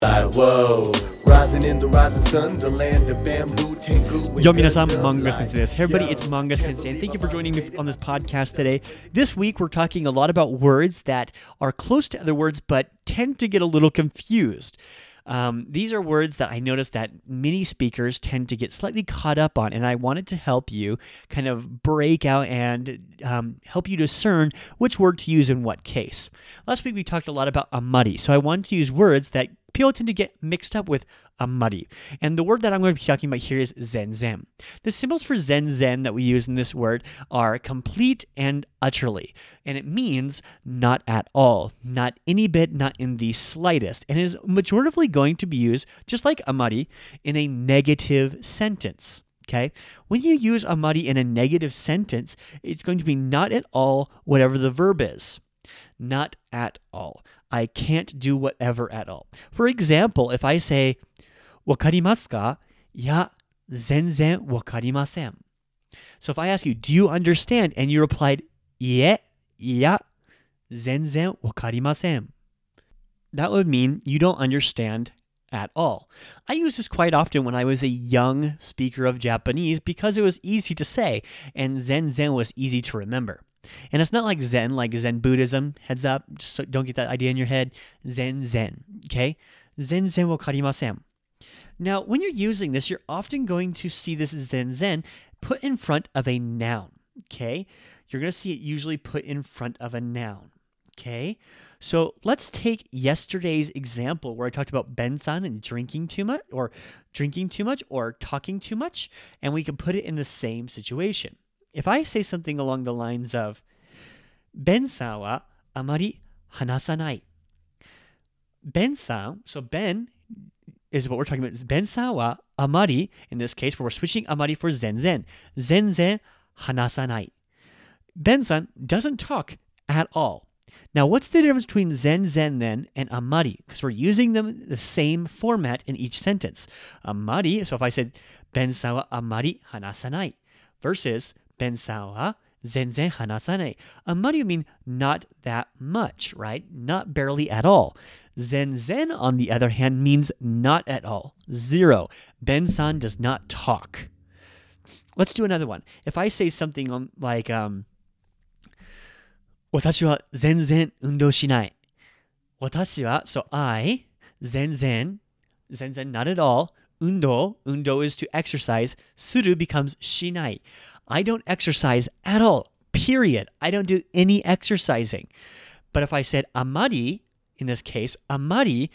Yo, minasan, Manga Sensei this. Hey, everybody, it's Manga Sensei, and thank you for joining me on this podcast today. This week, we're talking a lot about words that are close to other words but tend to get a little confused. These are words that I noticed that many speakers tend to get slightly caught up on, and I wanted to help you kind of break out and help you discern which word to use in what case. Last week we talked a lot about Amari, so I wanted to use words that people tend to get mixed up with Amari. And the word that I'm going to be talking about here is Zenzen. The symbols for Zenzen that we use in this word are complete and utterly. And it means not at all, not any bit, not in the slightest. And is majoritively going to be used, just like Amari, in a negative sentence. Okay? When you use Amari in a negative sentence, it's going to be not at all whatever the verb is. Not at all. I can't do whatever at all. For example, if I say, wakarimasu ka? Ya, zenzen wakarimasen. So if I ask you, do you understand? And you replied, ie, ya, zenzen wakarimasen. That would mean you don't understand at all. I used this quite often when I was a young speaker of Japanese because it was easy to say, and zenzen was easy to remember. And it's not like Zen, like Zen Buddhism, heads up, just so don't get that idea in your head. Zen, okay? Zenzen wakarimasen. Now, when you're using this, you're often going to see this Zenzen put in front of a noun, okay? You're going to see it usually put in front of a noun, okay? So let's take yesterday's example where I talked about bensan and drinking too much or talking too much, and we can put it in the same situation. If I say something along the lines of "Ben-san wa amari hanasanai," Ben-san, so Ben is what we're talking about. Ben-san wa amari, in this case, where we're switching amari for zenzen. Zenzen hanasanai. Ben-san doesn't talk at all. Now, what's the difference between zenzen then and amari? Because we're using them in the same format in each sentence. Amari. So if I said Ben-san wa amari hanasanai versus Ben-san wa zenzen hanasanai. Amari mean not that much, right? Not barely at all. Zenzen, on the other hand, means not at all. Zero. Ben-san does not talk. Let's do another one. If I say something on, like, watashi wa zenzen undou shinai. Watashi wa, so I, zenzen, not at all. Undo is to exercise. Suru becomes shinai. I don't exercise at all, period. I don't do any exercising. But if I said amari, in this case, amari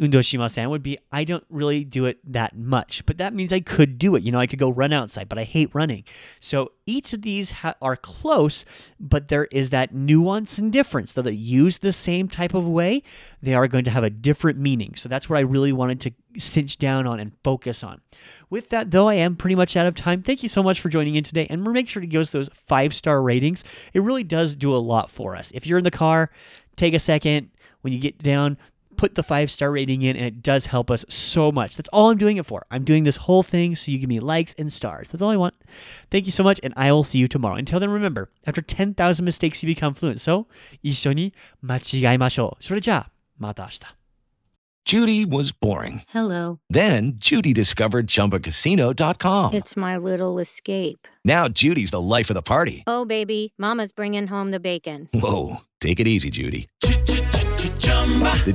undo shimasen would be I don't really do it that much. But that means I could do it. You know, I could go run outside, but I hate running. So each of these are close, but there is that nuance and difference. Though they're used the same type of way, they are going to have a different meaning. So that's what I really wanted to cinch down on and focus on. With that, though, I am pretty much out of time. Thank you so much for joining in today, and make sure to give us those 5-star ratings. It really does do a lot for us. If you're in the car, take a second. When you get down, put the 5-star rating in, and it does help us so much. That's all I'm doing it for. I'm doing this whole thing so you give me likes and stars. That's all I want. Thank you so much, and I will see you tomorrow. Until then, remember, after 10,000 mistakes, you become fluent. So, 一緒に間違いましょう. それじゃあ、また明日. Judy was boring. Hello. Then Judy discovered ChumbaCasino.com. It's my little escape. Now Judy's the life of the party. Oh, baby, mama's bringing home the bacon. Whoa, take it easy, Judy. The